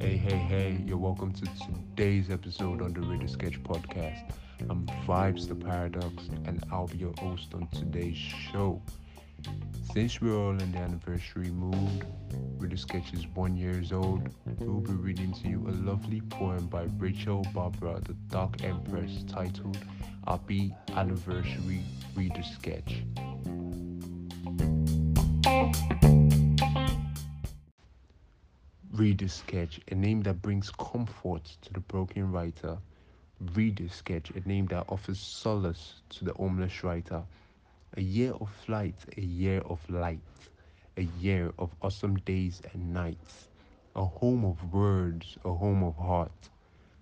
Hey, you're welcome to today's episode on the ReadersKetch podcast. I'm Vibes the Paradox, and I'll be your host on today's show. Since we're all in the anniversary mood, ReadersKetch is 1 year old, we'll be reading to you a lovely poem by Rachel Barbara the Dark Empress titled, Happy Anniversary ReadersKetch. ReadersKetch, a name that brings comfort to the broken writer. ReadersKetch, a name that offers solace to the homeless writer. A year of flight, a year of light, a year of awesome days and nights. A home of words, a home of heart,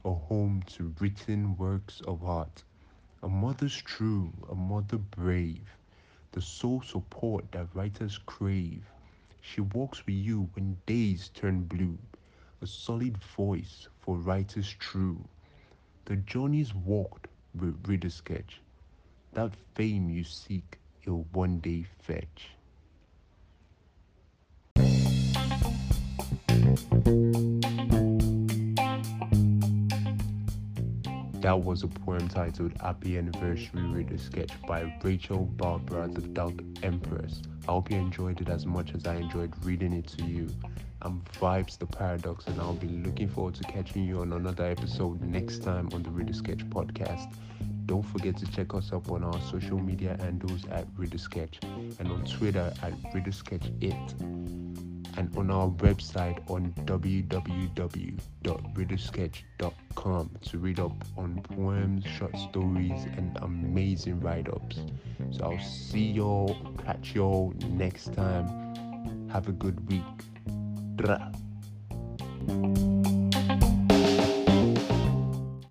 a home to written works of art. A mother's true, a mother brave, the sole support that writers crave. She walks with you when days turn blue, a solid voice for writers true. The journey's walked with ReadersKetch. That fame you seek, it'll one day fetch. That was a poem titled Happy Anniversary ReadersKetch by Rachel Barbara the Dark Empress. I hope you enjoyed it as much as I enjoyed reading it to you. I'm Vibes the Paradox, and I'll be looking forward to catching you on another episode next time on the ReadersKetch podcast. Don't forget to check us up on our social media handles at ReadersKetch and on Twitter at ReadersKetchIt, and on our website on www.readersketch.com to read up on poems, short stories, and amazing write-ups. So I'll see y'all, catch y'all next time. Have a good week.